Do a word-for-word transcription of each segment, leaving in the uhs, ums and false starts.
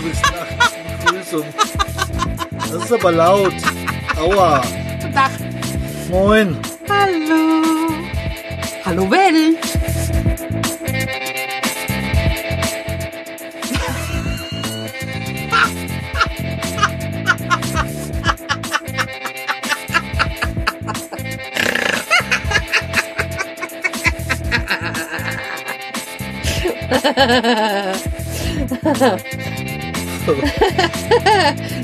du bist nachts Begrüßung. Das ist aber laut. Aua. Guten Tag. Moin. Hallo. Hallo, Well.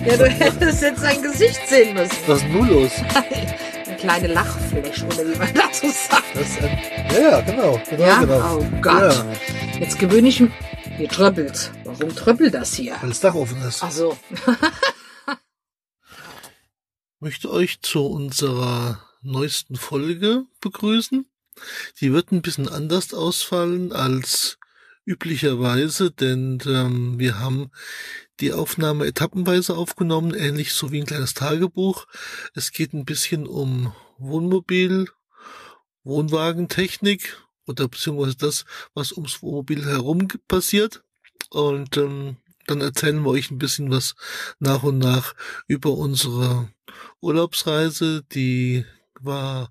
Ja, du hättest jetzt sein Gesicht sehen müssen. Was ist nun los? Eine kleine Lachfläche, oder wie man dazu sagt. Das ist ein, ja, genau. genau, ja? genau. Oh Gott. Ja. Jetzt gewöhne ich mich. Hier tröppelt. Warum tröppelt das hier? Weil das Dach offen ist. Ach so. Ich möchte euch zu unserer neuesten Folge begrüßen. Die wird ein bisschen anders ausfallen als üblicherweise, denn ähm, wir haben die Aufnahme etappenweise aufgenommen, ähnlich so wie ein kleines Tagebuch. Es geht ein bisschen um Wohnmobil, Wohnwagentechnik oder beziehungsweise das, was ums Wohnmobil herum passiert. Und ähm, dann erzählen wir euch ein bisschen was nach und nach über unsere Urlaubsreise. Die war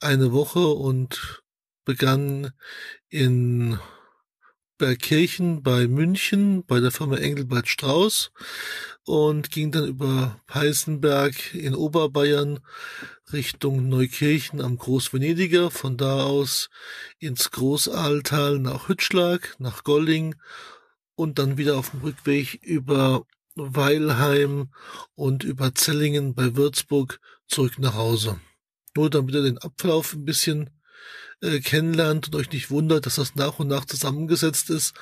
eine Woche und begann in Bergkirchen bei München bei der Firma Engelbert Strauß und ging dann über Peißenberg in Oberbayern Richtung Neukirchen am Großvenediger, von da aus ins Großarltal nach Hüttschlag, nach Golling und dann wieder auf dem Rückweg über Weilheim und über Zellingen bei Würzburg zurück nach Hause. Nur damit ihr den Ablauf ein bisschen äh, kennenlernt und euch nicht wundert, dass das nach und nach zusammengesetzt ist.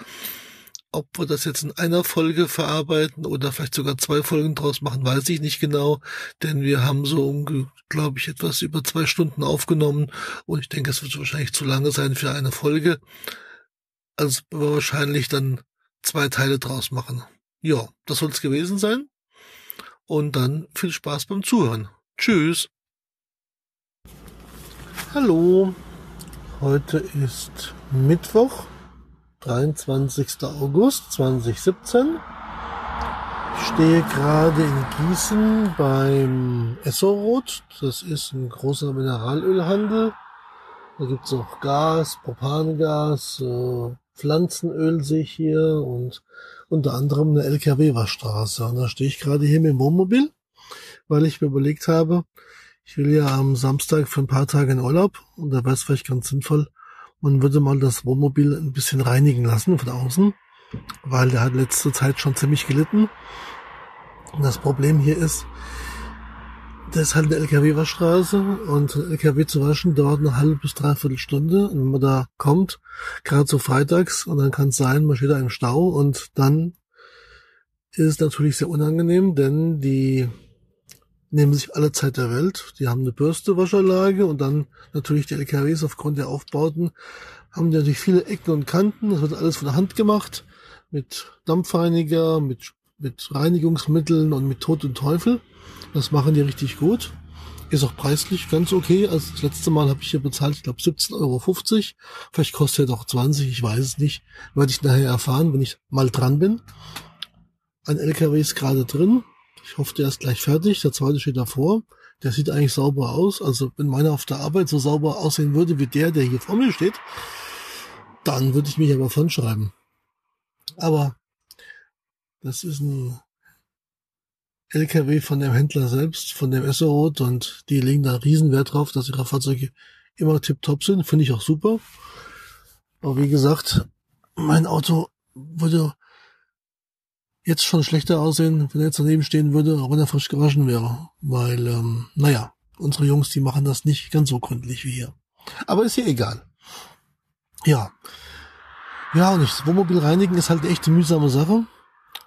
Ob wir das jetzt in einer Folge verarbeiten oder vielleicht sogar zwei Folgen draus machen, weiß ich nicht genau, denn wir haben so, glaube ich, etwas über zwei Stunden aufgenommen und ich denke, es wird wahrscheinlich zu lange sein für eine Folge. Also wahrscheinlich dann zwei Teile draus machen. Ja, das soll es gewesen sein und dann viel Spaß beim Zuhören. Tschüss! Hallo, heute ist Mittwoch, dreiundzwanzigster August zweitausendsiebzehn. Ich stehe gerade in Gießen beim Esserröth. Das ist ein großer Mineralölhandel. Da gibt es auch Gas, Propangas, Pflanzenöl sehe ich hier und unter anderem eine L K W-Waschstraße. Und da stehe ich gerade hier mit dem Wohnmobil, weil ich mir überlegt habe, ich will ja am Samstag für ein paar Tage in Urlaub und da wäre es vielleicht ganz sinnvoll, man würde mal das Wohnmobil ein bisschen reinigen lassen von außen, weil der hat letzte Zeit schon ziemlich gelitten. Und das Problem hier ist, das ist halt eine L K W-Waschstraße und ein L K W zu waschen dauert eine halbe bis dreiviertel Stunde und wenn man da kommt, gerade so freitags und dann kann es sein, man steht da im Stau und dann ist es natürlich sehr unangenehm, denn die nehmen sich alle Zeit der Welt. Die haben eine Bürste, Waschanlage und dann natürlich die L K Ws aufgrund der Aufbauten haben die natürlich viele Ecken und Kanten. Das wird alles von der Hand gemacht mit Dampfreiniger, mit, mit Reinigungsmitteln und mit Tod und Teufel. Das machen die richtig gut. Ist auch preislich ganz okay. Also das letzte Mal habe ich hier bezahlt, ich glaube siebzehn Euro fünfzig. Vielleicht kostet er doch zwanzig, ich weiß es nicht. Werde ich nachher erfahren, wenn ich mal dran bin. Ein L K W ist gerade drin. Ich hoffe, der ist gleich fertig. Der zweite steht davor. Der sieht eigentlich sauber aus. Also wenn meiner auf der Arbeit so sauber aussehen würde wie der, der hier vor mir steht, dann würde ich mich aber von schreiben. Aber das ist ein L K W von dem Händler selbst, von dem Esserröth und die legen da riesen Wert drauf, dass ihre Fahrzeuge immer tipptopp sind. Finde ich auch super. Aber wie gesagt, mein Auto würde jetzt schon schlechter aussehen, wenn er jetzt daneben stehen würde, auch wenn er frisch gewaschen wäre. Weil, ähm, naja, unsere Jungs, die machen das nicht ganz so gründlich wie hier. Aber ist ja egal. Ja. Ja, und das Wohnmobil reinigen ist halt echt eine mühsame Sache,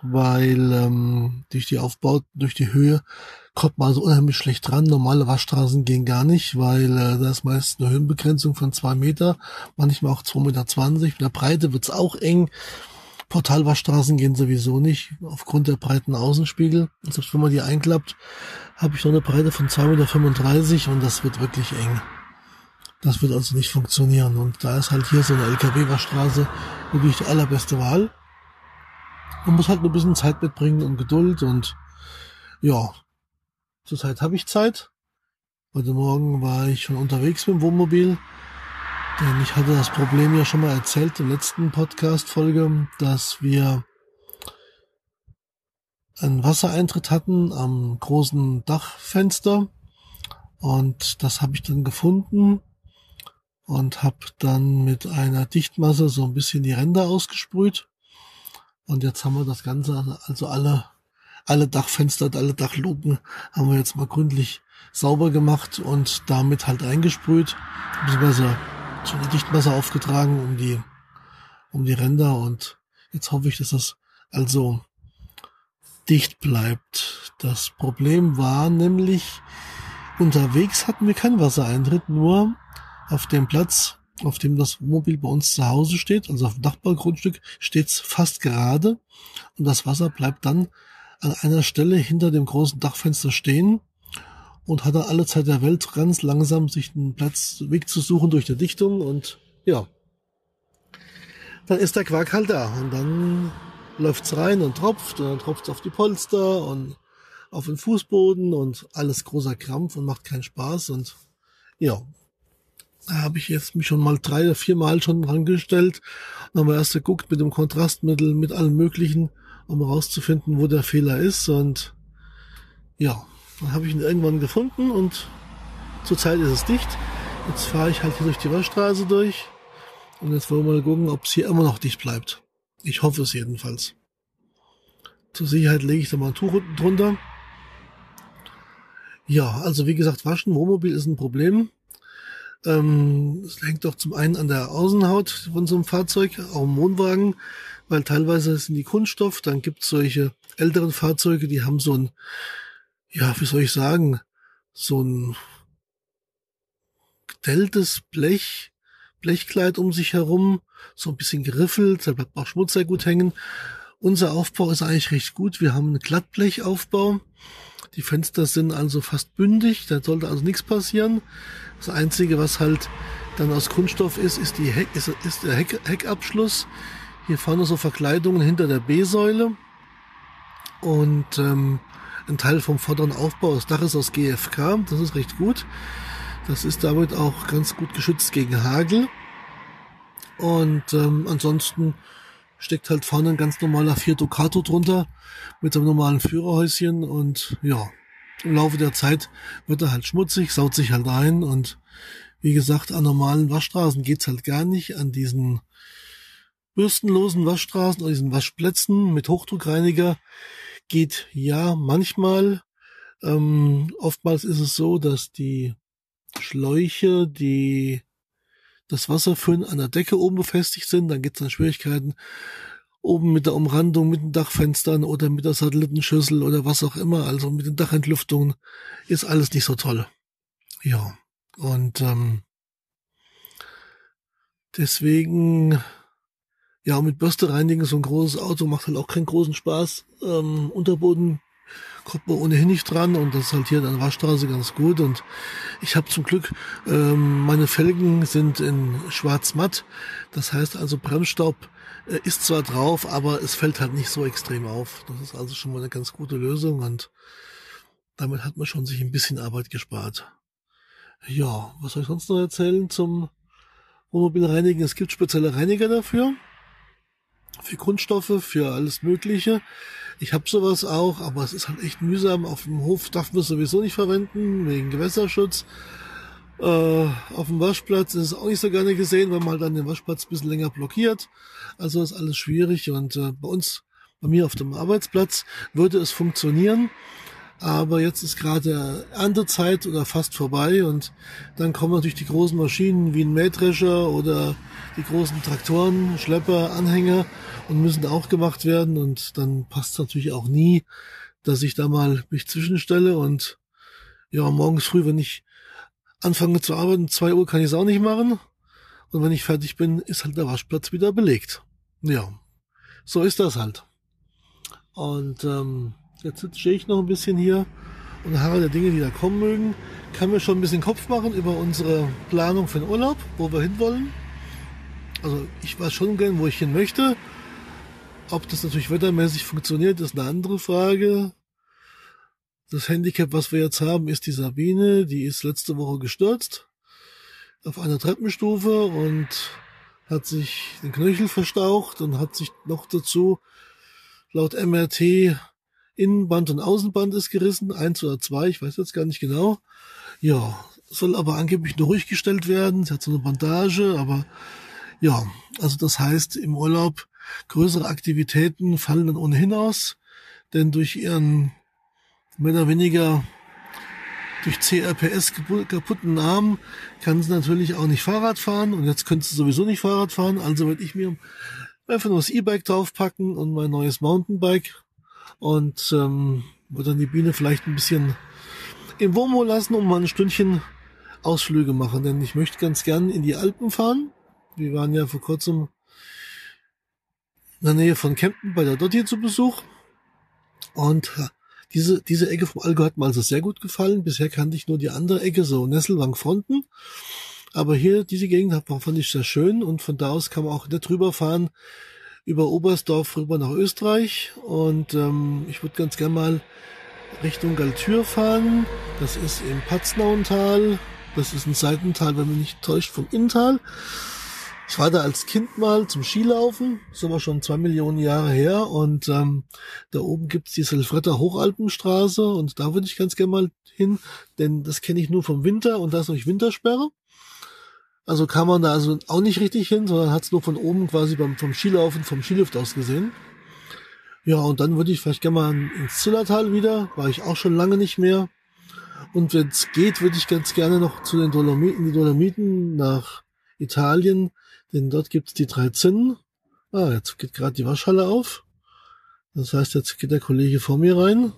weil ähm, durch die Aufbauten, durch die Höhe kommt man so also unheimlich schlecht dran. Normale Waschstraßen gehen gar nicht, weil äh, da ist meist eine Höhenbegrenzung von zwei Meter, manchmal auch zwei Meter zwanzig. Mit der Breite wird's auch eng. Portalwaschstraßen gehen sowieso nicht, aufgrund der breiten Außenspiegel. Und selbst wenn man die einklappt, habe ich noch eine Breite von zwei Meter fünfunddreißig und das wird wirklich eng. Das wird also nicht funktionieren. Und da ist halt hier so eine L K W-Waschstraße wirklich die allerbeste Wahl. Man muss halt nur ein bisschen Zeit mitbringen und Geduld und ja, zurzeit habe ich Zeit. Heute Morgen war ich schon unterwegs mit dem Wohnmobil, denn ich hatte das Problem ja schon mal erzählt in der letzten Podcast-Folge, dass wir einen Wassereintritt hatten am großen Dachfenster und das habe ich dann gefunden und habe dann mit einer Dichtmasse so ein bisschen die Ränder ausgesprüht und jetzt haben wir das Ganze, also alle alle Dachfenster, alle Dachluken haben wir jetzt mal gründlich sauber gemacht und damit halt eingesprüht, beziehungsweise so eine Dichtmasse aufgetragen um die um die Ränder und jetzt hoffe ich, dass das also dicht bleibt. Das Problem war nämlich, unterwegs hatten wir keinen Wassereintritt, nur auf dem Platz, auf dem das Wohnmobil bei uns zu Hause steht, also auf dem Nachbargrundstück, steht's fast gerade und das Wasser bleibt dann an einer Stelle hinter dem großen Dachfenster stehen und hat dann alle Zeit der Welt ganz langsam sich einen Platz, Weg zu suchen durch die Dichtung und ja, dann ist der Quark halt da und dann läuft's rein und tropft und dann tropft's auf die Polster und auf den Fußboden und alles großer Krampf und macht keinen Spaß und ja, da habe ich jetzt mich schon mal drei oder vier Mal schon rangestellt und haben wir erst geguckt mit dem Kontrastmittel, mit allem möglichen, um herauszufinden, wo der Fehler ist und ja, dann habe ich ihn irgendwann gefunden und zurzeit ist es dicht. Jetzt fahre ich halt hier durch die Waschstraße durch und jetzt wollen wir mal gucken, ob es hier immer noch dicht bleibt. Ich hoffe es jedenfalls. Zur Sicherheit lege ich da mal ein Tuch unten drunter. Ja, also wie gesagt, waschen, Wohnmobil ist ein Problem. Ähm, es hängt doch zum einen an der Außenhaut von so einem Fahrzeug, auch im Wohnwagen, weil teilweise sind die Kunststoff, dann gibt es solche älteren Fahrzeuge, die haben so ein, ja, wie soll ich sagen, so ein gedelltes Blech, Blechkleid um sich herum, so ein bisschen geriffelt, da bleibt auch Schmutz sehr gut hängen. Unser Aufbau ist eigentlich recht gut, wir haben einen Glattblechaufbau, die Fenster sind also fast bündig, da sollte also nichts passieren. Das Einzige, was halt dann aus Kunststoff ist, ist, die Heck, ist, ist der Heck, Heckabschluss. Hier fahren noch so Verkleidungen hinter der B-Säule und ähm, ein Teil vom vorderen Aufbau, das Dach ist aus G F K, das ist recht gut. Das ist damit auch ganz gut geschützt gegen Hagel. Und ähm, ansonsten steckt halt vorne ein ganz normaler Fiat Ducato drunter mit seinem normalen Führerhäuschen und ja, im Laufe der Zeit wird er halt schmutzig, saut sich halt ein und wie gesagt, an normalen Waschstraßen geht's halt gar nicht, an diesen bürstenlosen Waschstraßen oder diesen Waschplätzen mit Hochdruckreiniger geht ja manchmal. Ähm, oftmals ist es so, dass die Schläuche, die das Wasser füllen, an der Decke oben befestigt sind, dann gibt es dann Schwierigkeiten oben mit der Umrandung, mit den Dachfenstern oder mit der Satellitenschüssel oder was auch immer, also mit den Dachentlüftungen ist alles nicht so toll. Ja, und ähm, deswegen, ja, mit Bürste reinigen, so ein großes Auto macht halt auch keinen großen Spaß. Ähm, Unterboden kommt man ohnehin nicht dran und das ist halt hier an der Waschstraße ganz gut und ich habe zum Glück, ähm, meine Felgen sind in schwarz-matt, das heißt also Bremsstaub äh, ist zwar drauf, aber es fällt halt nicht so extrem auf. Das ist also schon mal eine ganz gute Lösung und damit hat man schon sich ein bisschen Arbeit gespart. Ja, was soll ich sonst noch erzählen zum Wohnmobilreinigen? Es gibt spezielle Reiniger dafür, für Kunststoffe, für alles Mögliche. Ich habe sowas auch, aber es ist halt echt mühsam. Auf dem Hof darf man es sowieso nicht verwenden, wegen Gewässerschutz. Äh, auf dem Waschplatz ist es auch nicht so gerne gesehen, weil man halt dann den Waschplatz ein bisschen länger blockiert. Also ist alles schwierig und äh, bei uns, bei mir auf dem Arbeitsplatz würde es funktionieren. Aber jetzt ist gerade Erntezeit oder fast vorbei und dann kommen natürlich die großen Maschinen wie ein Mähdrescher oder die großen Traktoren, Schlepper, Anhänger und müssen auch gemacht werden und dann passt es natürlich auch nie, dass ich da mal mich zwischenstelle und ja, morgens früh, wenn ich anfange zu arbeiten, zwei Uhr kann ich es auch nicht machen und wenn ich fertig bin, ist halt der Waschplatz wieder belegt. Ja, so ist das halt. Und ähm, jetzt stehe ich noch ein bisschen hier und harre der Dinge, die da kommen mögen. Kann mir schon ein bisschen Kopf machen über unsere Planung für den Urlaub, wo wir hinwollen. Also ich weiß schon gern, wo ich hin möchte. Ob das natürlich wettermäßig funktioniert, ist eine andere Frage. Das Handicap, was wir jetzt haben, ist die Sabine. Die ist letzte Woche gestürzt auf einer Treppenstufe und hat sich den Knöchel verstaucht und hat sich noch dazu laut M R T Innenband und Außenband ist gerissen, eins oder zwei, ich weiß jetzt gar nicht genau. Ja, soll aber angeblich nur ruhig gestellt werden. Sie hat so eine Bandage, aber ja, also das heißt im Urlaub größere Aktivitäten fallen dann ohnehin aus, denn durch ihren mehr oder weniger durch C R P S kaputten Arm kann sie natürlich auch nicht Fahrrad fahren und jetzt könnte sie sowieso nicht Fahrrad fahren, also werde ich mir einfach nur das E-Bike draufpacken und mein neues Mountainbike und ähm, würde dann die Biene vielleicht ein bisschen im Womo lassen und mal ein Stündchen Ausflüge machen, denn ich möchte ganz gern in die Alpen fahren. Wir waren ja vor kurzem in der Nähe von Kempten bei der Dotti zu Besuch und Diese, diese Ecke vom Allgäu hat mir also sehr gut gefallen. Bisher kannte ich nur die andere Ecke, so Nesselwang, Pfronten. Aber hier, diese Gegend fand ich sehr schön und von da aus kann man auch nett rüberfahren über Oberstdorf rüber nach Österreich. Und ähm, ich würde ganz gerne mal Richtung Galtür fahren. Das ist im Paznauntal. Das ist ein Seitental, wenn man nicht täuscht, vom Inntal. Ich war da als Kind mal zum Skilaufen, das ist aber schon zwei Millionen Jahre her und ähm, da oben gibt's die Silvretta Hochalpenstraße und da würde ich ganz gerne mal hin, denn das kenne ich nur vom Winter und da ist nämlich Wintersperre. Also kann man da also auch nicht richtig hin, sondern hat's nur von oben quasi beim vom Skilaufen, vom Skilift aus gesehen. Ja, und dann würde ich vielleicht gerne mal ins Zillertal wieder, war ich auch schon lange nicht mehr. Und wenn es geht, würde ich ganz gerne noch zu den Dolomiten, die Dolomiten nach Italien, denn dort gibt's die drei Zinnen. Ah, jetzt geht gerade die Waschhalle auf. Das heißt, jetzt geht der Kollege vor mir rein.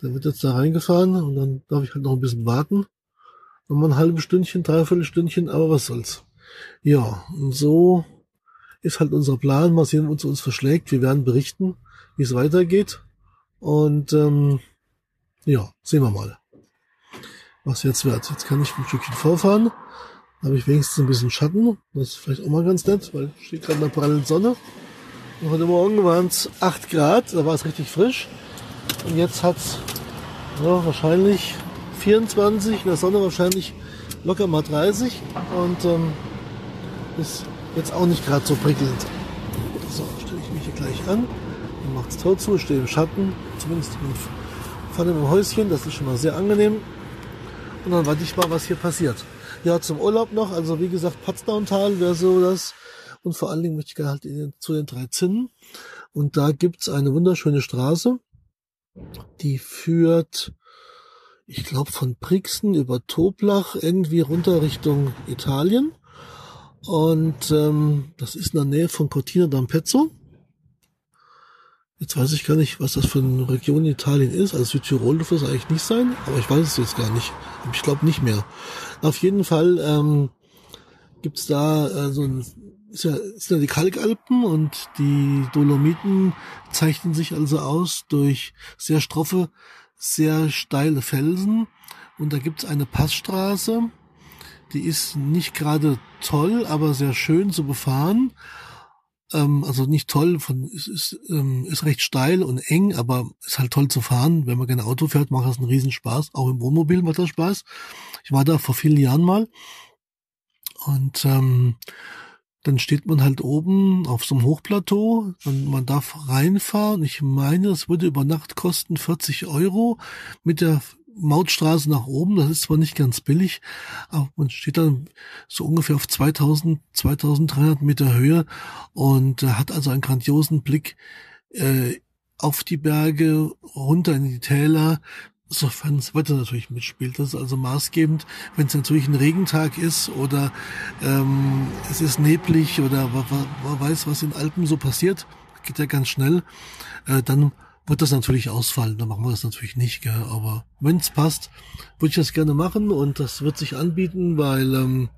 Der wird jetzt da reingefahren und dann darf ich halt noch ein bisschen warten. Nochmal ein halbes Stündchen, dreiviertel Stündchen, aber was soll's. Ja, und so ist halt unser Plan. Mal sehen, wo es uns verschlägt. Wir werden berichten, wie es weitergeht. Und ähm, ja, sehen wir mal, was jetzt wird. Jetzt kann ich ein Stückchen vorfahren. Habe ich wenigstens ein bisschen Schatten. Das ist vielleicht auch mal ganz nett, weil steht gerade eine pralle Sonne. Und heute Morgen waren es acht Grad, da war es richtig frisch. Und jetzt hat es ja, wahrscheinlich vierundzwanzig, in der Sonne wahrscheinlich locker mal dreißig. Und ähm, ist jetzt auch nicht gerade so prickelnd. So, stelle ich mich hier gleich an. Dann macht es Tor zu, stehe im Schatten, zumindest im Pfanne im Häuschen. Das ist schon mal sehr angenehm. Und dann warte ich mal, was hier passiert. Ja, zum Urlaub noch, also wie gesagt, Paznauntal wäre so das. Und vor allen Dingen möchte ich gerne halt in, zu den drei Zinnen. Und da gibt's eine wunderschöne Straße, die führt, ich glaube, von Brixen über Toblach irgendwie runter Richtung Italien. Und ähm, das ist in der Nähe von Cortina d'Ampezzo. Jetzt weiß ich gar nicht, was das für eine Region Italien ist. Also Südtirol dürfte es eigentlich nicht sein, aber ich weiß es jetzt gar nicht. Ich glaube nicht mehr. Auf jeden Fall ähm, gibt es da äh, so ein, ist ja, ist ja die Kalkalpen und die Dolomiten zeichnen sich also aus durch sehr stroffe, sehr steile Felsen. Und da gibt es eine Passstraße, die ist nicht gerade toll, aber sehr schön zu befahren. Also nicht toll, von ist, ist, ist recht steil und eng, aber ist halt toll zu fahren. Wenn man gerne Auto fährt, macht das einen riesen Spaß. Auch im Wohnmobil macht das Spaß. Ich war da vor vielen Jahren mal. Und ähm, dann steht man halt oben auf so einem Hochplateau und man darf reinfahren. Ich meine, das würde über Nacht kosten vierzig Euro mit der Mautstraße nach oben. Das ist zwar nicht ganz billig, aber man steht dann so ungefähr auf zweitausend, zweitausenddreihundert Meter Höhe und hat also einen grandiosen Blick äh, auf die Berge, runter in die Täler, sofern das Wetter natürlich mitspielt. Das ist also maßgebend, wenn es natürlich ein Regentag ist oder ähm, es ist neblig oder man weiß, was in Alpen so passiert, geht ja ganz schnell, äh, dann wird das natürlich ausfallen, dann machen wir das natürlich nicht, gell? Aber wenn es passt, würde ich das gerne machen und das wird sich anbieten, weil ähm,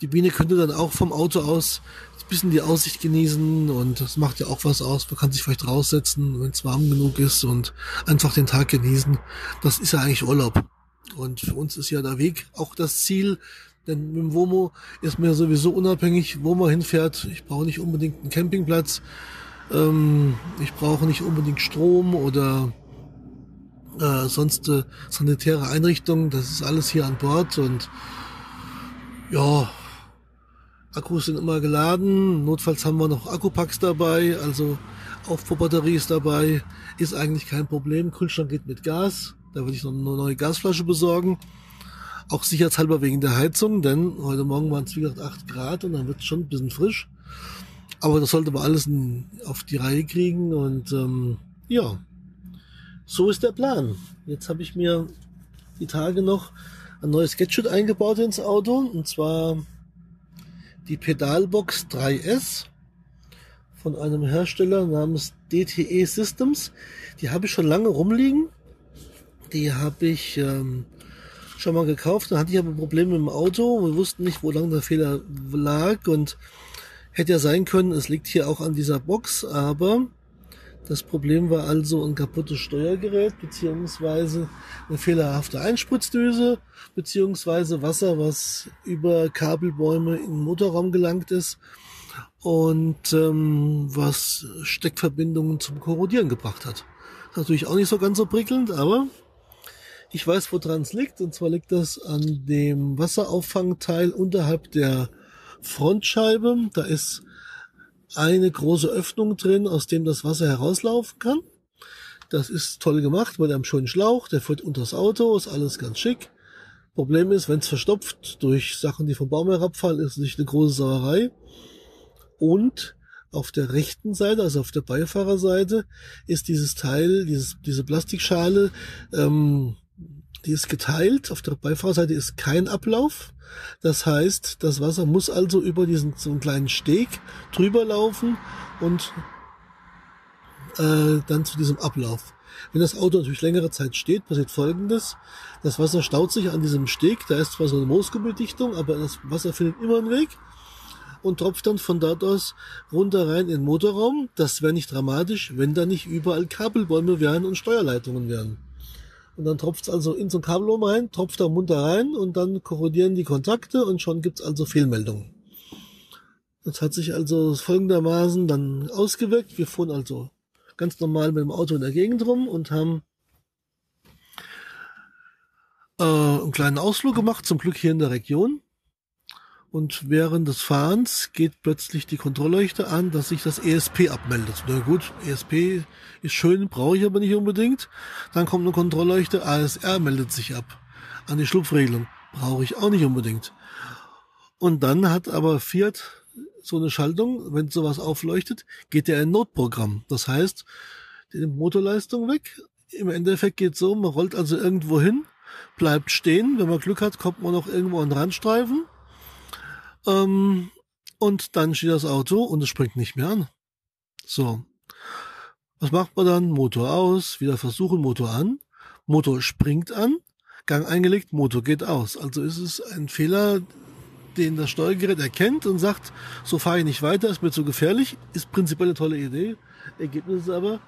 die Biene könnte dann auch vom Auto aus ein bisschen die Aussicht genießen und das macht ja auch was aus, man kann sich vielleicht raussetzen, wenn es warm genug ist und einfach den Tag genießen, das ist ja eigentlich Urlaub und für uns ist ja der Weg auch das Ziel, Denn mit dem WOMO ist mir sowieso unabhängig, wo man hinfährt. Ich brauche nicht unbedingt einen Campingplatz. Ähm, ich brauche nicht unbedingt Strom oder äh, sonst äh, sanitäre Einrichtungen. Das ist alles hier an Bord. Und ja, Akkus sind immer geladen. Notfalls haben wir noch Akkupacks dabei. Also Aufbaubatterie ist dabei. Ist eigentlich kein Problem. Kühlschrank geht mit Gas. Da würde ich noch eine neue Gasflasche besorgen. Auch sicherheitshalber wegen der Heizung, denn heute Morgen waren es wie gesagt acht Grad und dann wird es schon ein bisschen frisch. Aber das sollte man alles in, auf die Reihe kriegen und ähm, ja, so ist der Plan. Jetzt habe ich mir die Tage noch ein neues Gadget eingebaut ins Auto, und zwar die Pedalbox drei S von einem Hersteller namens D T E Systems. Die habe ich schon lange rumliegen. Die habe ich... Ähm, schon mal gekauft, dann hatte ich aber Probleme mit dem Auto. Wir wussten nicht, wo lang der Fehler lag, und hätte ja sein können, es liegt hier auch an dieser Box, aber das Problem war also ein kaputtes Steuergerät, beziehungsweise eine fehlerhafte Einspritzdüse, beziehungsweise Wasser, was über Kabelbäume in den Motorraum gelangt ist und ähm, was Steckverbindungen zum Korrodieren gebracht hat. Natürlich auch nicht so ganz so prickelnd, aber ich weiß, woran es liegt, und zwar liegt das an dem Wasserauffangteil unterhalb der Frontscheibe. Da ist eine große Öffnung drin, aus dem das Wasser herauslaufen kann. Das ist toll gemacht mit einem schönen Schlauch, der führt unter das Auto, ist alles ganz schick. Problem ist, wenn es verstopft durch Sachen, die vom Baum herabfallen, ist es nicht eine große Sauerei. Und auf der rechten Seite, also auf der Beifahrerseite, ist dieses Teil, dieses, diese Plastikschale, ähm, die ist geteilt. Auf der Beifahrerseite ist kein Ablauf. Das heißt, das Wasser muss also über diesen so einen kleinen Steg drüber laufen und äh, dann zu diesem Ablauf. Wenn das Auto natürlich längere Zeit steht, passiert Folgendes. Das Wasser staut sich an diesem Steg. Da ist zwar so eine Moosgummibedichtung, aber das Wasser findet immer einen Weg und tropft dann von dort aus runter rein in den Motorraum. Das wäre nicht dramatisch, wenn da nicht überall Kabelbäume wären und Steuerleitungen wären. Und dann tropft es also in so ein Kabelbaum rein, tropft da munter rein und dann korrodieren die Kontakte und schon gibt es also Fehlmeldungen. Das hat sich also folgendermaßen dann ausgewirkt. Wir fuhren also ganz normal mit dem Auto in der Gegend rum und haben äh, einen kleinen Ausflug gemacht, zum Glück hier in der Region. Und während des Fahrens geht plötzlich die Kontrollleuchte an, dass sich das E S P abmeldet. Na gut, E S P ist schön, brauche ich aber nicht unbedingt. Dann kommt eine Kontrollleuchte, A S R meldet sich ab. An die Schlupfregelung brauche ich auch nicht unbedingt. Und dann hat aber Fiat so eine Schaltung, wenn sowas aufleuchtet, geht der in Notprogramm. Das heißt, die nimmt Motorleistung weg. Im Endeffekt geht es so, man rollt also irgendwo hin, bleibt stehen. Wenn man Glück hat, kommt man noch irgendwo an den Randstreifen. Und dann steht das Auto und es springt nicht mehr an. So, was macht man dann? Motor aus, wieder versuchen, Motor an. Motor springt an, Gang eingelegt, Motor geht aus. Also ist es ein Fehler, den das Steuergerät erkennt und sagt, so fahre ich nicht weiter, ist mir zu gefährlich. Ist prinzipiell eine tolle Idee. Ergebnis ist aber,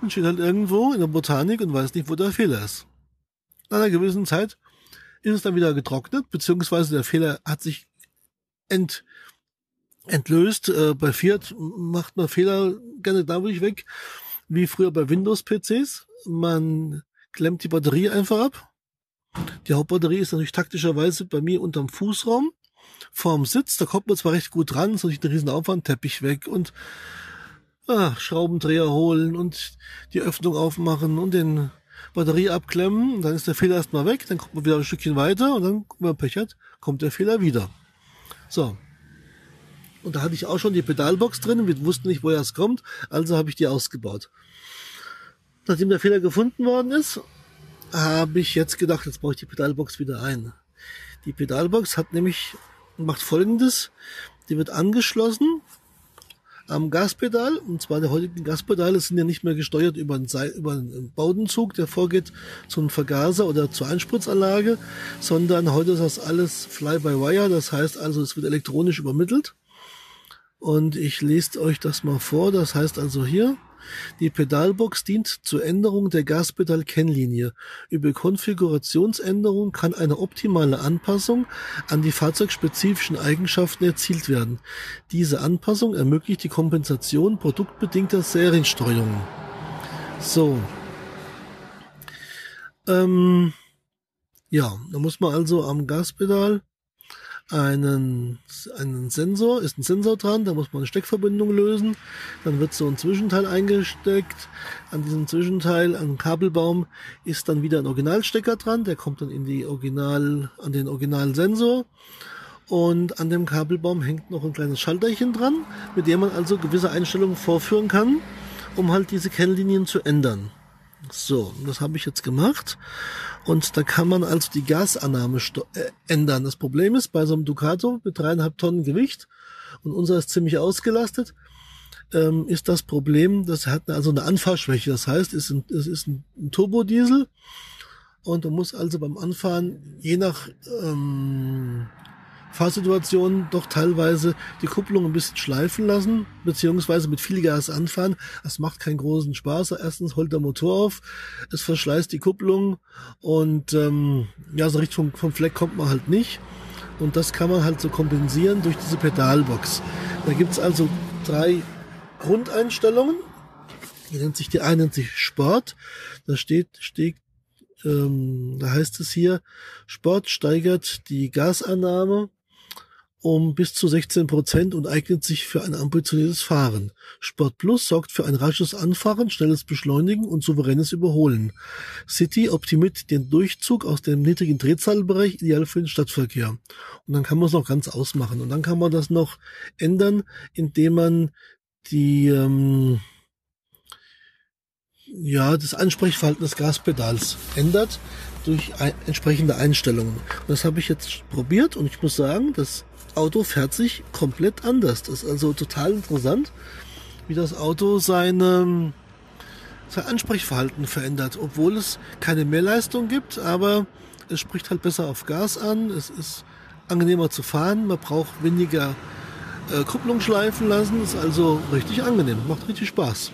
man steht halt irgendwo in der Botanik und weiß nicht, wo der Fehler ist. Nach einer gewissen Zeit ist es dann wieder getrocknet, beziehungsweise der Fehler hat sich Ent, entlöst. Äh, bei Fiat macht man Fehler gerne dadurch weg, wie früher bei Windows-P Cs. Man klemmt die Batterie einfach ab. Die Hauptbatterie ist natürlich taktischerweise bei mir unterm Fußraum, vorm Sitz. Da kommt man zwar recht gut ran, ist natürlich ein Riesenaufwand, Teppich weg und ach, Schraubendreher holen und die Öffnung aufmachen und den Batterie abklemmen. Und dann ist der Fehler erstmal weg, dann kommt man wieder ein Stückchen weiter und dann, wenn man Pech hat, kommt der Fehler wieder. So, und da hatte ich auch schon die Pedalbox drin, wir wussten nicht, woher es kommt, also habe ich die ausgebaut. Nachdem der Fehler gefunden worden ist, habe ich jetzt gedacht, jetzt brauche ich die Pedalbox wieder ein. Die Pedalbox hat nämlich, macht Folgendes, die wird angeschlossen am Gaspedal, und zwar der heutigen Gaspedale sind ja nicht mehr gesteuert über einen, Seil, über einen Baudenzug, der vorgeht zum Vergaser oder zur Einspritzanlage, sondern heute ist das alles Fly-by-Wire, das heißt also, es wird elektronisch übermittelt. Und ich lese euch das mal vor, das heißt also hier, Die Pedalbox dient zur Änderung der Gaspedal-Kennlinie. Über Konfigurationsänderung kann eine optimale Anpassung an die fahrzeugspezifischen Eigenschaften erzielt werden. Diese Anpassung ermöglicht die Kompensation produktbedingter Seriensteuerungen. So. Ähm, ja, da muss man also am Gaspedal einen, einen Sensor, ist ein Sensor dran, da muss man eine Steckverbindung lösen, dann wird so ein Zwischenteil eingesteckt, an diesem Zwischenteil, an dem Kabelbaum, ist dann wieder ein Originalstecker dran, der kommt dann in die Original, an den Originalsensor, und an dem Kabelbaum hängt noch ein kleines Schalterchen dran, mit dem man also gewisse Einstellungen vorführen kann, um halt diese Kennlinien zu ändern. So, das habe ich jetzt gemacht. Und da kann man also die Gasannahme äh, ändern. Das Problem ist, bei so einem Ducato mit dreieinhalb Tonnen Gewicht, und unser ist ziemlich ausgelastet, ähm, ist das Problem, das hat also eine Anfahrschwäche. Das heißt, es ist ein, es ist ein, ein Turbodiesel, und man muss also beim Anfahren je nach ähm, Fahrsituation doch teilweise die Kupplung ein bisschen schleifen lassen, beziehungsweise mit viel Gas anfahren. Das macht keinen großen Spaß. Erstens holt der Motor auf, es verschleißt die Kupplung, und ähm, ja, so Richtung vom Fleck kommt man halt nicht. Und das kann man halt so kompensieren durch diese Pedalbox. Da gibt's also drei Grundeinstellungen. Die nennt sich, die eine nennt sich Sport. Da steht, steht ähm, da heißt es hier, Sport steigert die Gasannahme um bis zu sechzehn Prozent und eignet sich für ein ambitioniertes Fahren. Sport Plus sorgt für ein rasches Anfahren, schnelles Beschleunigen und souveränes Überholen. City optimiert den Durchzug aus dem niedrigen Drehzahlbereich, ideal für den Stadtverkehr. Und dann kann man es noch ganz ausmachen. Und dann kann man das noch ändern, indem man die, ähm, ja, das Ansprechverhalten des Gaspedals ändert durch ein, entsprechende Einstellungen. Und das habe ich jetzt probiert, und ich muss sagen, das Auto fährt sich komplett anders. Das ist also total interessant, wie das Auto seine, sein Ansprechverhalten verändert, obwohl es keine Mehrleistung gibt, aber es spricht halt besser auf Gas an, es ist angenehmer zu fahren, man braucht weniger äh, Kupplung schleifen lassen, ist also richtig angenehm, macht richtig Spaß.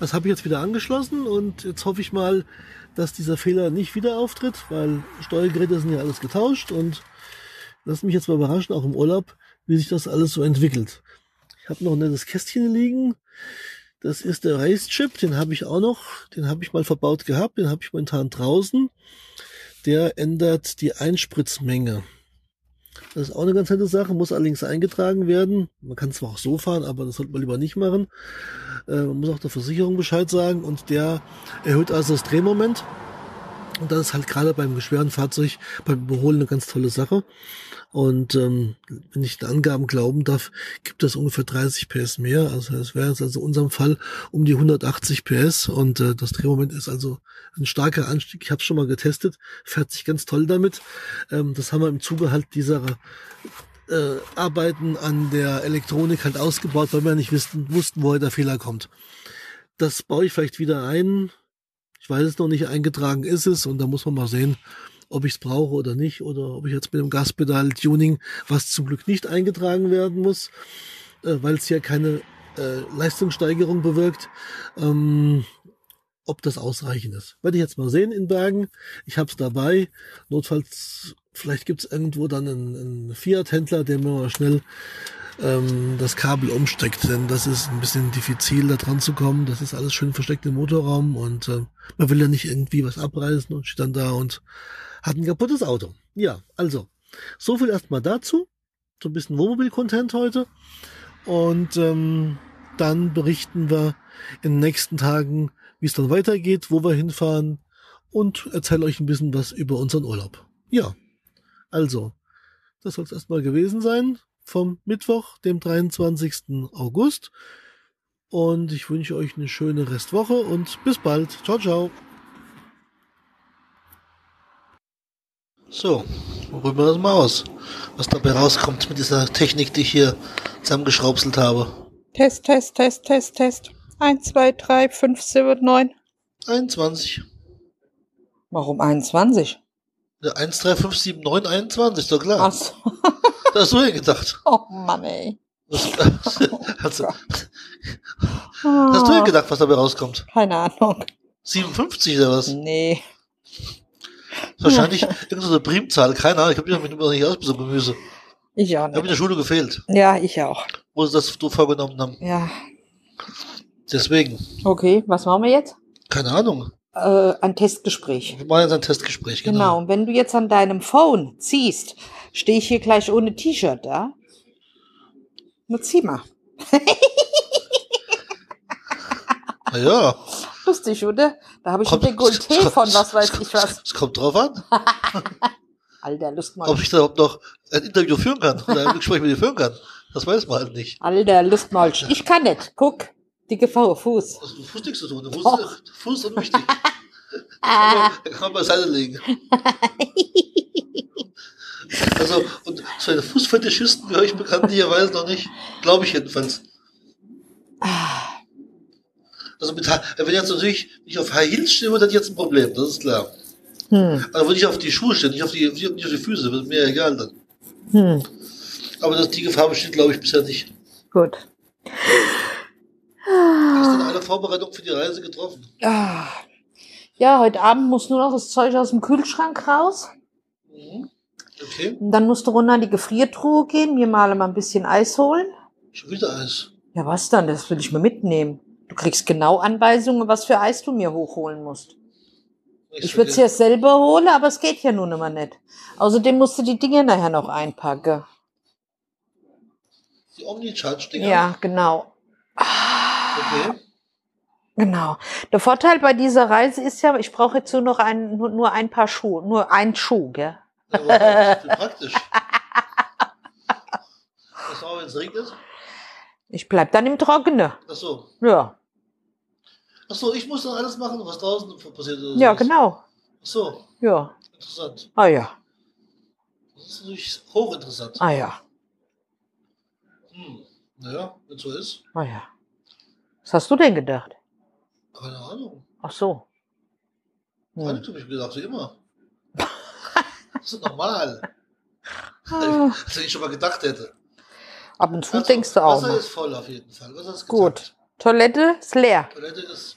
Das habe ich jetzt wieder angeschlossen, und jetzt hoffe ich mal, dass dieser Fehler nicht wieder auftritt, weil Steuergeräte sind ja alles getauscht, und lass mich jetzt mal überraschen, auch im Urlaub, wie sich das alles so entwickelt. Ich habe noch ein nettes Kästchen liegen. Das ist der Race-Chip, den habe ich auch noch, den habe ich mal verbaut gehabt, den habe ich momentan draußen. Der ändert die Einspritzmenge. Das ist auch eine ganz nette Sache, muss allerdings eingetragen werden. Man kann zwar auch so fahren, aber das sollte man lieber nicht machen. Äh, man muss auch der Versicherung Bescheid sagen, und der erhöht also das Drehmoment. Und das ist halt gerade beim schweren Fahrzeug, beim Überholen eine ganz tolle Sache. Und ähm, wenn ich den Angaben glauben darf, gibt das ungefähr dreißig P S mehr. Also es wäre jetzt also in unserem Fall um die hundertachtzig P S. Und äh, das Drehmoment ist also ein starker Anstieg. Ich habe es schon mal getestet, fährt sich ganz toll damit. Ähm, das haben wir im Zuge halt dieser äh, Arbeiten an der Elektronik halt ausgebaut, weil wir nicht wussten, wussten, woher der Fehler kommt. Das baue ich vielleicht wieder ein. Ich weiß es noch nicht, eingetragen ist es, und da muss man mal sehen, ob ich es brauche oder nicht, oder ob ich jetzt mit dem Gaspedal-Tuning, was zum Glück nicht eingetragen werden muss, äh, weil es hier keine äh, Leistungssteigerung bewirkt, ähm, ob das ausreichend ist. Werde ich jetzt mal sehen in Bergen. Ich habe es dabei. Notfalls, vielleicht gibt es irgendwo dann einen, einen Fiat-Händler, der mir mal schnell ähm, das Kabel umsteckt, denn das ist ein bisschen diffizil, da dran zu kommen. Das ist alles schön versteckt im Motorraum, und äh, man will ja nicht irgendwie was abreißen und steht dann da und hat ein kaputtes Auto. Ja, also, so viel erstmal dazu. So ein bisschen Wohnmobil-Content heute, und ähm, dann berichten wir in den nächsten Tagen, wie es dann weitergeht, wo wir hinfahren, und erzähle euch ein bisschen was über unseren Urlaub. Ja, also, das soll es erstmal gewesen sein vom Mittwoch, dem dreiundzwanzigsten August. Und ich wünsche euch eine schöne Restwoche und bis bald. Ciao, ciao. So, probieren wir das mal aus, was dabei rauskommt mit dieser Technik, die ich hier zusammengeschraubselt habe. Test, Test, Test, Test, Test. eins, zwei, drei, fünf, sieben, neun. einundzwanzig. Warum einundzwanzig? Ja, eins, drei, fünf, sieben, neun, einundzwanzig, doch klar. Ach so. Das hast du ja gedacht. Oh Mann, ey. Hast du, hast du gedacht, was dabei rauskommt? Keine Ahnung. siebenundfünfzig oder was? Nee. Wahrscheinlich irgendeine Primzahl, keine Ahnung. Ich habe mich immer nicht aus mit so Gemüse. Ich auch nicht. Ich habe in der Schule gefehlt. Ja, ich auch. Wo sie das vorgenommen haben. Ja. Deswegen. Okay, was machen wir jetzt? Keine Ahnung. Äh, ein Testgespräch. Wir machen jetzt ein Testgespräch, genau. Genau, und wenn du jetzt an deinem Phone ziehst, stehe ich hier gleich ohne T-Shirt da. Na, zieh mal. Na ja. Lustig, oder? Da habe ich ein Dekolleté von, was weiß ich was. Es kommt drauf an. Alter, Lust mal. Ob ich da überhaupt noch ein Interview führen kann oder ein Gespräch mit dir führen kann. Das weiß man halt nicht. Alter, Lust mal. Ich kann nicht. Guck, dicke Frau, Fuß. Was mit Fuß nichts zu tun? Fuß, Fuß ist unwichtig. Da kann man beiseite legen. Also, und zu den Fußfetischisten gehöre ich bekanntlicherweise noch nicht. Glaube ich jedenfalls. Also, mit, wenn ich jetzt natürlich nicht auf High Heels stehe, dann hätte ich jetzt ein Problem, das ist klar. Hm. Also, wenn ich auf die Schuhe stehe, nicht auf die, nicht auf die Füße, wird mir egal dann. Hm. Aber das, die Gefahr besteht, glaube ich, bisher nicht. Gut. Hast du denn alle Vorbereitungen für die Reise getroffen? Ja, heute Abend muss nur noch das Zeug aus dem Kühlschrank raus. Mhm. Okay. Und dann musst du runter in die Gefriertruhe gehen, mir mal ein bisschen Eis holen. Schon wieder Eis? Ja, was dann? Das will ich mir mitnehmen. Du kriegst genau Anweisungen, was für Eis du mir hochholen musst. Ich, ich würde es ja selber holen, aber es geht ja nun immer nicht. Außerdem musst du die Dinger nachher noch einpacken. Die Omnicharge-Dinger? Ja, genau. Okay. Genau. Der Vorteil bei dieser Reise ist ja, ich brauche jetzt nur noch ein, nur, nur ein paar Schuhe, nur ein Schuh, gell? Aber das ist praktisch. Was auch, wenn es regnet? Ich bleib dann im Trockenen. Ach so. Ja. Ach so, ich muss dann alles machen, was draußen passiert ist. Ja, genau. Ach so. Ja. Interessant. Ah ja. Das ist natürlich hochinteressant. Ah ja. Hm. Naja, wenn es so ist. Ah ja. Was hast du denn gedacht? Keine Ahnung. Ach so. Hm. Keine Ahnung, habe ich gedacht, wie immer. Das ist normal. Ah. Das hätte ich schon mal gedacht hätte. Ab und zu also, denkst du auch. Wasser mal. Ist voll auf jeden Fall. Wasser ist gut. Getankt. Toilette ist leer. Toilette ist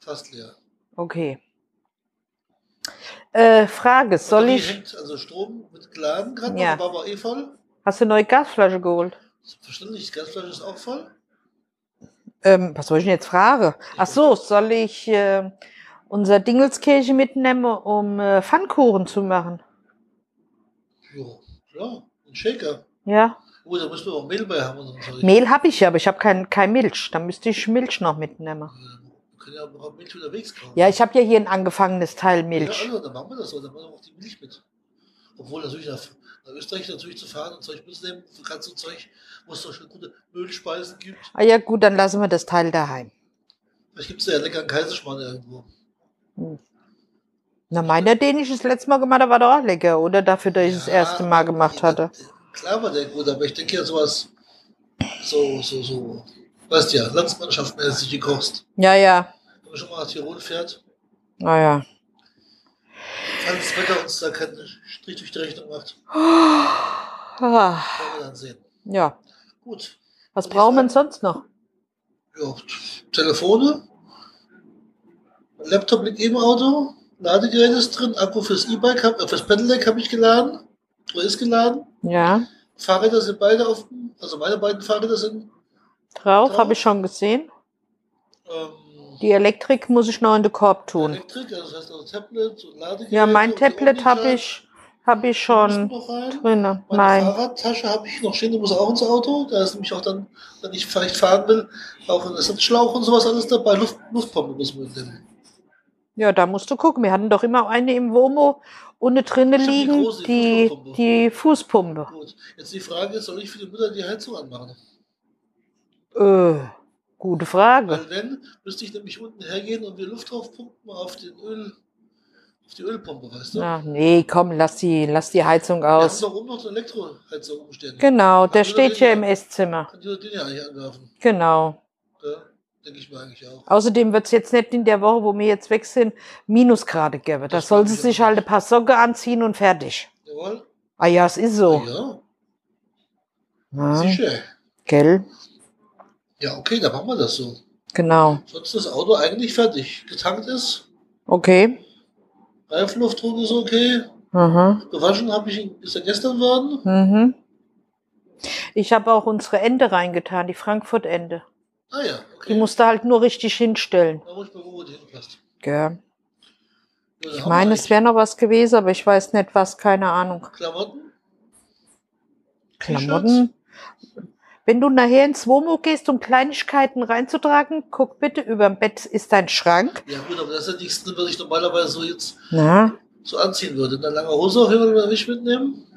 fast leer. Okay. Äh, Frage, soll ich... Hängt also Strom mit Glan gerade, ja. War aber eh voll. Hast du eine neue Gasflasche geholt? Verständlich, die Gasflasche ist auch voll. Ähm, was soll ich denn jetzt fragen? Ach so, soll ich äh, unser Dingelskirche mitnehmen, um äh, Pfannkuchen zu machen? Ja, klar. Ein Shaker. Ja. Oh, da musst du auch Mehl bei haben. Oder? Mehl habe ich ja, aber ich habe kein, kein Milch. Da müsste ich Milch noch mitnehmen. Wir können ja auch Milch unterwegs kaufen. Ja, ich habe ja hier ein angefangenes Teil Milch. Ja, also, dann machen wir das so. Dann machen wir auch die Milch mit. Obwohl natürlich nach, nach Österreich natürlich zu fahren und Zeug mitnehmen, für ganz so Zeug, wo es doch schon gute Ölspeisen gibt. Ah ja, gut, dann lassen wir das Teil daheim. Vielleicht gibt es ja leckeren Kaiserschmarrn irgendwo. Hm. Na, meiner, den ich das letzte Mal gemacht habe, war doch auch lecker, oder? Dafür, dass ich ja, das erste Mal gemacht hatte. Klar war der gut, aber ich denke ja sowas, so, so, so, weißt ja, landsmannschaftsmäßig gekocht. Ja, ja. Wenn man schon mal nach Tirol fährt. Ah ja. Falls das Wetter uns da keinen Strich durch die Rechnung macht. Können wir dann sehen. Ja. Gut. Was brauchen wir sonst noch? Ja, Telefone, Laptop liegt im Auto, Ladegerät ist drin, Akku fürs E-Bike, äh, fürs Pedelec habe ich geladen. Oder ist geladen. Ja. Fahrräder sind beide auf, also meine beiden Fahrräder sind drauf, drauf. Habe ich schon gesehen. Ähm, die Elektrik muss ich noch in den Korb tun. Elektrik, das heißt also Tablet und Ladegerät. Ja, mein Tablet habe ich, hab ich schon drin. Meine Nein. Fahrradtasche habe ich noch stehen, die muss auch ins Auto. Da ist nämlich auch dann, wenn ich vielleicht fahren will, auch ein Ersatzschlauch und sowas alles dabei. Luft, Luftpumpe müssen wir mitnehmen. Ja, da musst du gucken. Wir hatten doch immer eine im Womo ohne drinne liegen, die, große, die, die Fußpumpe. Gut. Jetzt die Frage ist, soll ich für die Mutter die Heizung anmachen? Äh, gute Frage. Weil wenn, müsste ich nämlich unten hergehen und wir Luft draufpumpen auf, den Öl, auf die Ölpumpe, weißt du? Ach nee, komm, lass die, lass die Heizung aus. Wir haben doch oben noch eine Elektroheizung umstehen. Genau, der steht hier im Esszimmer. Kann die den ja eigentlich anwerfen. Genau. Ja. Denke ich mir eigentlich auch. Außerdem wird es jetzt nicht in der Woche, wo wir jetzt weg sind, Minusgrade geben. Da soll sie sich halt ein paar Socken anziehen und fertig. Jawohl. Ah ja, es ist so. Ah ja. Ja. Sicher. Gell? Ja, okay, dann machen wir das so. Genau. Sonst das Auto eigentlich fertig. Getankt ist. Okay. Reifenluftdruck ist okay. Mhm. Gewaschen habe ich, ist er gestern worden. Mhm. Ich habe auch unsere Ente reingetan, die Frankfurt-Ente. Ah ja, okay. Die musst du halt nur richtig hinstellen. Da ruhig mal, wo du hinpasst. Ja. Ja, ich meine, es wäre noch was gewesen, aber ich weiß nicht was, keine Ahnung. Klamotten? Klamotten? Wenn du nachher ins Womo gehst, um Kleinigkeiten reinzutragen, guck bitte, über dem Bett ist dein Schrank. Ja gut, aber das ist ja nichts, was ich normalerweise so jetzt Na? so anziehen würde. Eine lange Hose auf jeden Fall nicht mitnehmen.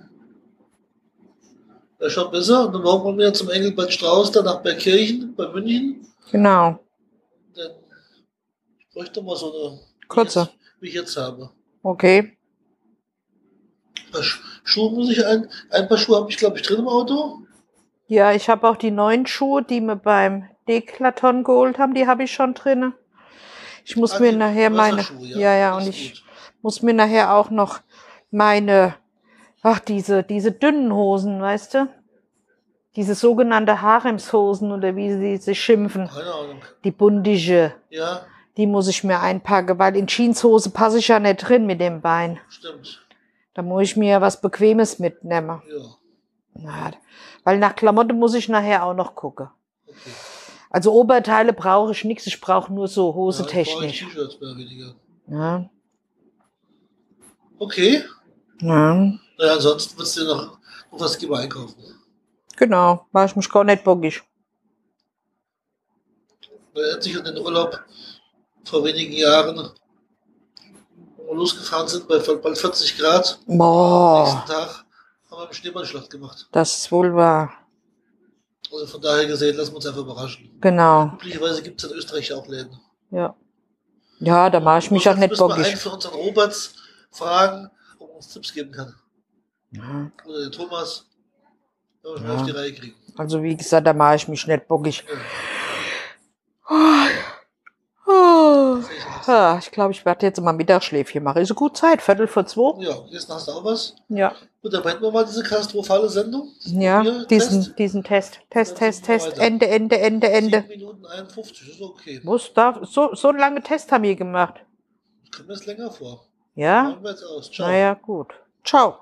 Wäre schon besser. Und dann morgen kommen wir zum Engelbert Strauß, dann nach Bergkirchen, bei München. Genau. Dann bräuchte mal so eine kurze, wie ich jetzt habe. Okay. Schuhe muss ich ein, ein paar Schuhe habe ich glaube ich drin im Auto. Ja, ich habe auch die neuen Schuhe, die wir beim Deklaton geholt haben, die habe ich schon drin. Ich muss ah, mir nachher meine, ja, ja, ja und ich gut. muss mir nachher auch noch meine, ach diese, diese dünnen Hosen, weißt du? Diese sogenannte Haremshosen oder wie sie sich schimpfen. Keine Ahnung. Die bundige. Ja. Die muss ich mir einpacken, weil in Jeanshose passe ich ja nicht drin mit dem Bein. Stimmt. Da muss ich mir was Bequemes mitnehmen. Ja. Na, weil nach Klamotten muss ich nachher auch noch gucken. Okay. Also Oberteile brauche ich nichts, ich brauche nur so Hose technisch. Ja, ich brauche T-Shirts mehr weniger. Ja. Okay. Ja. Naja, ansonsten würdest du noch was geben einkaufen. Genau, mache ich mich gar nicht bockig. Er hat sich in den Urlaub vor wenigen Jahren losgefahren sind bei bald vierzig Grad. Boah. Am nächsten Tag haben wir eine Schneeballschlacht gemacht. Das ist wohl wahr. Also von daher gesehen, lassen wir uns einfach überraschen. Genau. Üblicherweise gibt es in Österreich auch Läden. Ja. Ja, da mache ich mich auch nicht bockig. Wir müssen für unseren Roberts fragen, ob er uns Tipps geben kann. Ja. Oder den Thomas, wenn wir schon ja. auf die Reihe kriegen. Also wie gesagt, da mache ich mich nicht bockig. Ja. Ja, ich glaube, ich werde jetzt mal Mittagsschläfchen machen. Ist eine gute Zeit, Viertel vor zwei. Ja, jetzt hast du auch was. Ja. Und dann beenden wir mal diese katastrophale Sendung. Ja, Hier, diesen Test. Diesen Test, Test, Test, Test, Ende, Ende, Ende, Ende. sieben Minuten einundfünfzig, ist okay. Muss, darf, so, so einen langen Test haben wir gemacht. Können wir es länger vor. Ja? Machen wir jetzt aus. Ciao. Naja, gut. Ciao.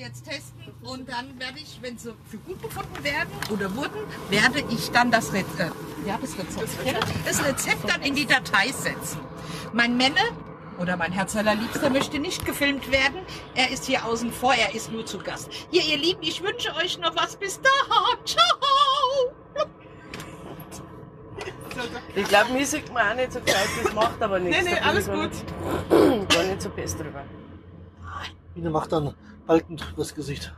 Jetzt testen und dann werde ich, wenn sie für gut befunden werden oder wurden, werde ich dann das, Re äh, ja, das, Rezept, das Rezept dann in die Datei setzen. Mein Männer oder mein Herz allerliebster möchte nicht gefilmt werden. Er ist hier außen vor, er ist nur zu Gast. Hier, ihr Lieben, ich wünsche euch noch was. Bis dahin. Ciao. Ich glaube, mir sieht man auch nicht so gescheit, das macht aber nichts. Nee, nee, alles gut. Gar nicht so best drüber. Biene macht dann haltend das Gesicht.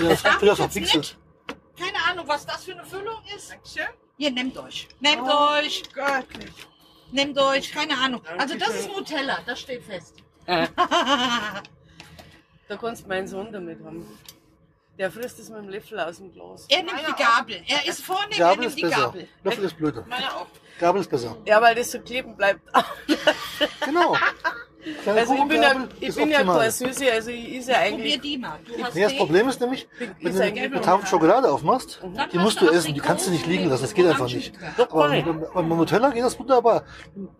Das das das das Keine Ahnung, was das für eine Füllung ist. Dankeschön. Hier, nehmt euch. Nehmt oh, euch. Göttlich. Nehmt euch, keine Ahnung. Dankeschön. Also das ist Nutella, das steht fest. Äh. Da kannst du meinen Sohn damit haben. Der frisst es mit dem Löffel aus dem Glas. Er nimmt Meiner die Gabel. Auch. Er ist vorne, er nimmt die besser. Gabel. Löffel ist blöder. Meiner auch. Gabel ist besser. Ja, weil das so kleben bleibt. Genau. Kleine also ich bin ja, ich bin ja ein Süße, also ich esse ja eigentlich... Probier die mal. Du hast nee, das Problem ist nämlich, wenn du eine Tafel Schokolade aufmachst, mhm. die musst du essen, die kannst du nicht liegen lassen, das geht einfach nicht. Aber beim Nutella geht das wunderbar.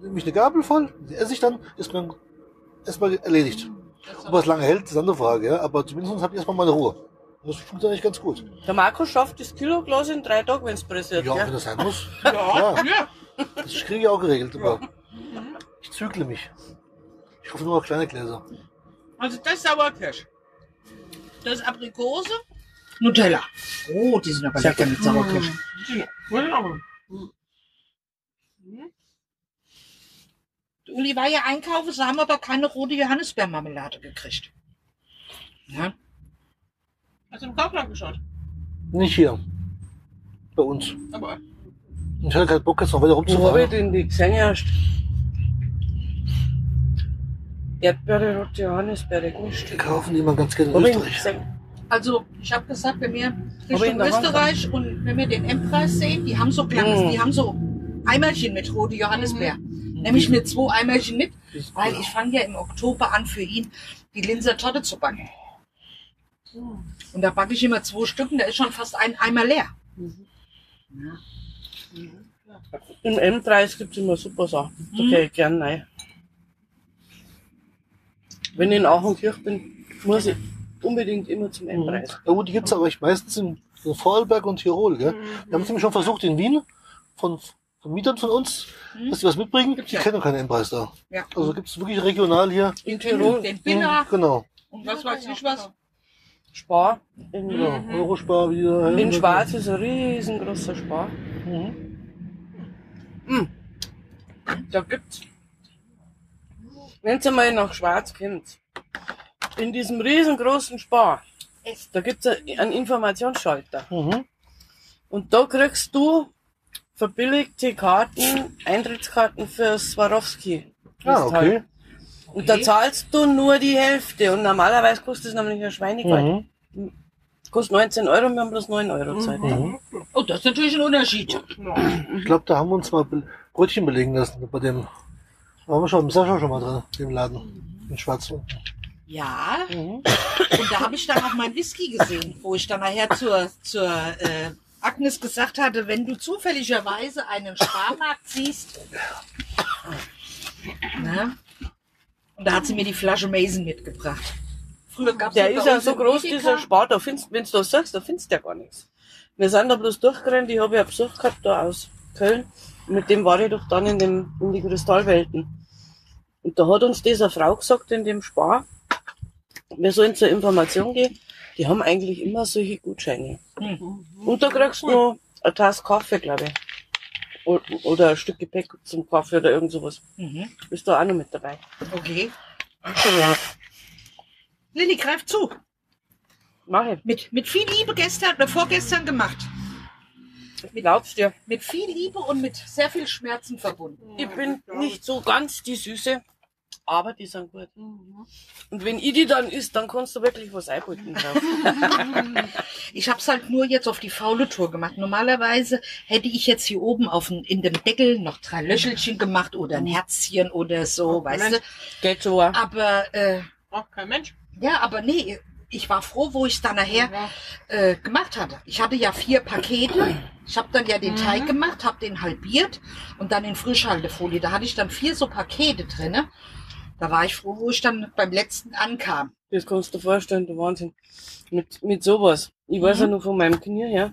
Nämlich eine Gabel voll, die esse ich dann, ist man erstmal erledigt. Ob was lange hält, ist eine andere Frage, ja? Aber zumindest habe ich erstmal meine Ruhe. Das tut eigentlich ganz gut. Der Marco schafft das Kiloglas in drei Tagen, wenn es pressiert. Ja, ja, wenn das sein muss. Ja. Ja. Ja. Das kriege ich auch geregelt, aber mhm. ich zügle mich. Ich hoffe nur auf kleine Gläser. Also das ist Sauerkirsch. Das ist Aprikose. Nutella. Oh, die sind aber lecker mit Sauerkirsch. Mhm. Uli war ja einkaufen, sie haben aber keine rote Johannisbeermarmelade gekriegt. Ja. Hast du im Kaufland geschaut? Nicht hier. Bei uns. Aber. Ich hatte keinen Bock, jetzt noch weiter rumzufahren. Wo habe ich denn die gesehen erst? Erdbeere, rote Johannisbeere, gemischt. Wir kaufen die immer ganz gerne in Österreich. Also, ich habe gesagt, wenn wir Richtung Österreich und wenn wir den M-Preis sehen, die haben so kleines, mm. die haben so Eimerchen mit rote Johannisbeer. Mm. Nämlich mir zwei Eimerchen mit, weil ich fange ja im Oktober an, für ihn die Linser Torte zu backen. Und da backe ich immer zwei Stücken, da ist schon fast ein Eimer leer. Mhm. Ja. Mhm. Im M-Preis gibt es immer super Sachen. Da mhm. gehe ich gerne rein. Wenn ich in Achenkirch bin, muss ich unbedingt immer zum M-Preis. Mhm. Oh, die gibt es aber meistens in Vorarlberg und Tirol. Gell? Mhm. Wir haben es nämlich schon versucht in Wien, von, von Mietern von uns, mhm. dass die was mitbringen. Gibt's die ja. kennen keinen M-Preis da. Ja. Also gibt es wirklich regional hier. In Tirol, den Binner. Genau. Und was weiß ich was? Spar. In, ja, Eurospar wieder. In Schwarz ist ein riesengroßer Spar. Mhm. Mhm. Da gibt's, wenn ihr mal nach Schwarz kommt, in diesem riesengroßen Spar, da gibt's einen Informationsschalter. Mhm. Und da kriegst du verbilligte Karten, Eintrittskarten für Swarovski. Ah, okay. Und okay. da zahlst du nur die Hälfte. Und normalerweise kostet es nämlich ein Schweinegeld. Mhm. Kostet neunzehn Euro, wir haben bloß neun Euro gezahlt. Mhm. Oh, das ist natürlich ein Unterschied. Ich glaube, da haben wir uns mal Brötchen belegen lassen bei dem. Da waren wir schon im Sascha schon mal drin, dem Laden. In Schwarz unten. Ja. Mhm. Und da habe ich dann auch meinen Whisky gesehen, wo ich dann nachher zur, zur äh, Agnes gesagt hatte, wenn du zufälligerweise einen Sparmarkt siehst. Na? Und da hat sie mir die Flasche Mason mitgebracht. Früher gab's der ist ja so groß, dieser Spar, da findest, wenn du das sagst, da findest du ja gar nichts. Wir sind da bloß durchgerannt, ich habe ja Besuch gehabt da aus Köln. Und mit dem war ich doch dann in, dem, in die Kristallwelten. Und da hat uns diese Frau gesagt in dem Spar, wir sollen zur Information gehen, die haben eigentlich immer solche Gutscheine. Mhm. Und da kriegst du noch eine Tasse Kaffee, glaube ich. Oder ein Stück Gepäck zum Kaffee oder irgend sowas. Mhm. Bist du auch noch mit dabei. Okay. Lilly, greif zu. Mach ich. Mit, mit viel Liebe gestern oder vorgestern gemacht. Mit, glaubst du? Mit viel Liebe und mit sehr viel Schmerzen verbunden. Ich bin nicht so ganz die Süße, aber die sind gut. Mhm. Und wenn ich die dann isst, dann kannst du wirklich was einbeuten drauf. Ich habe es halt nur jetzt auf die faule Tour gemacht. Normalerweise hätte ich jetzt hier oben auf den, in dem Deckel noch drei Löschelchen gemacht oder ein Herzchen oder so, weißt Mensch. du. Geht so. Aber äh, braucht kein Mensch. Ja, aber nee, ich war froh, wo ich es dann nachher äh, gemacht hatte. Ich hatte ja vier Pakete. Ich habe dann ja den mhm. Teig gemacht, habe den halbiert und dann in Frischhaltefolie. Da hatte ich dann vier so Pakete drin. Da war ich froh, wo ich dann beim letzten ankam. Das kannst du dir vorstellen, du Wahnsinn. Mit, mit sowas. Ich weiß mhm. ja nur von meinem Knie her.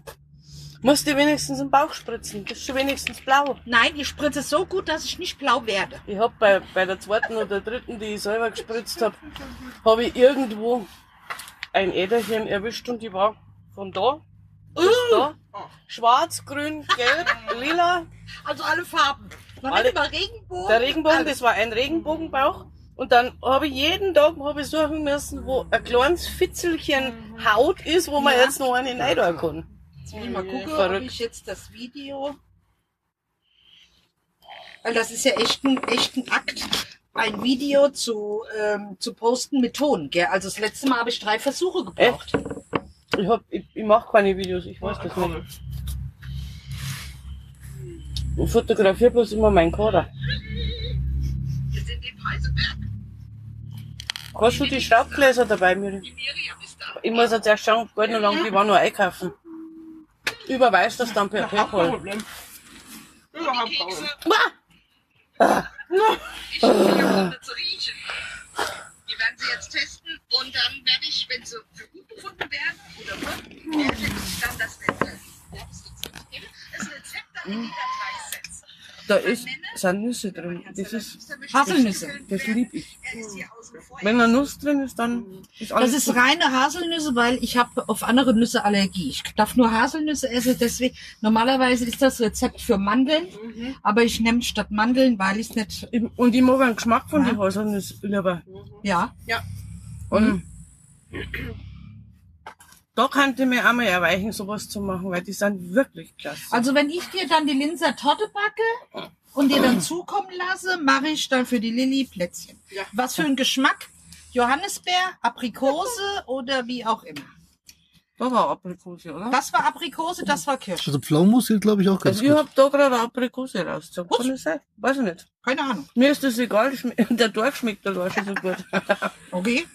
Musst du wenigstens im Bauch spritzen? Das ist schon wenigstens blau. Nein, ich spritze so gut, dass ich nicht blau werde. Ich habe bei, bei der zweiten oder dritten, die ich selber gespritzt habe, habe ich irgendwo ein Äderchen erwischt und die war von da bis uh. da. Schwarz, grün, gelb, lila. Also alle Farben. War alle, nicht immer Regenbogen? Der Regenbogen, alles. Das war ein Regenbogenbauch. Und dann habe ich jeden Tag hab ich suchen müssen, wo ein kleines Fitzelchen Haut ist, wo man ja. jetzt noch einen hineintun kann. Jetzt will ich mal gucken, Verrückt. ob ich jetzt das Video, weil das ist ja echt ein, echt ein Akt, ein Video zu, ähm, zu posten mit Ton. Gell? Also das letzte Mal habe ich drei Versuche gebraucht. Echt? Ich, ich, ich mache keine Videos, ich weiß ja, das nicht. Ich fotografiere bloß immer meinen Kader. Wir sind im Peißenberg. Hast du die Schraubgläser dabei, Miriam? Ich muss jetzt erst schauen, gar nicht lang, die waren nur einkaufen. Überweist das dann per PayPal. Überhaupt ah. Ich habe die Hunde zu riechen. Die werden sie jetzt testen und dann werde ich, wenn sie für gut befunden werden oder wurden, werde ich dann das Rezept. Das Rezept dann in die Datei setzen. Da ist, sind Nüsse drin. Das ist Haselnüsse. Das liebe ich. Wenn da Nuss drin ist, dann ist alles. Das ist reine Haselnüsse, weil ich habe auf andere Nüsse Allergie. Ich darf nur Haselnüsse essen, deswegen. Normalerweise ist das Rezept für Mandeln, mhm. aber ich nehme statt Mandeln, weil ich es nicht. Und ich mag den Geschmack von ja. den Haselnüssen lieber. Ja. Ja. Und mhm. da könnte ich mir einmal erweichen, sowas zu machen, weil die sind wirklich klasse. Also wenn ich dir dann die Linzer Torte backe und dir dann zukommen lasse, mache ich dann für die Lilly Plätzchen. Ja. Was für ein Geschmack? Johannisbeer, Aprikose oder wie auch immer. Da war Aprikose, oder? Das war Aprikose, das war Kirsche. Also Pflaumus sieht, glaube ich, auch ganz also gut. Ich habe da gerade Aprikose rausgezogen. Kann das sein? Weiß ich nicht. Keine Ahnung. Mir ist das egal, der Dorf schmeckt der Leute so gut. Okay.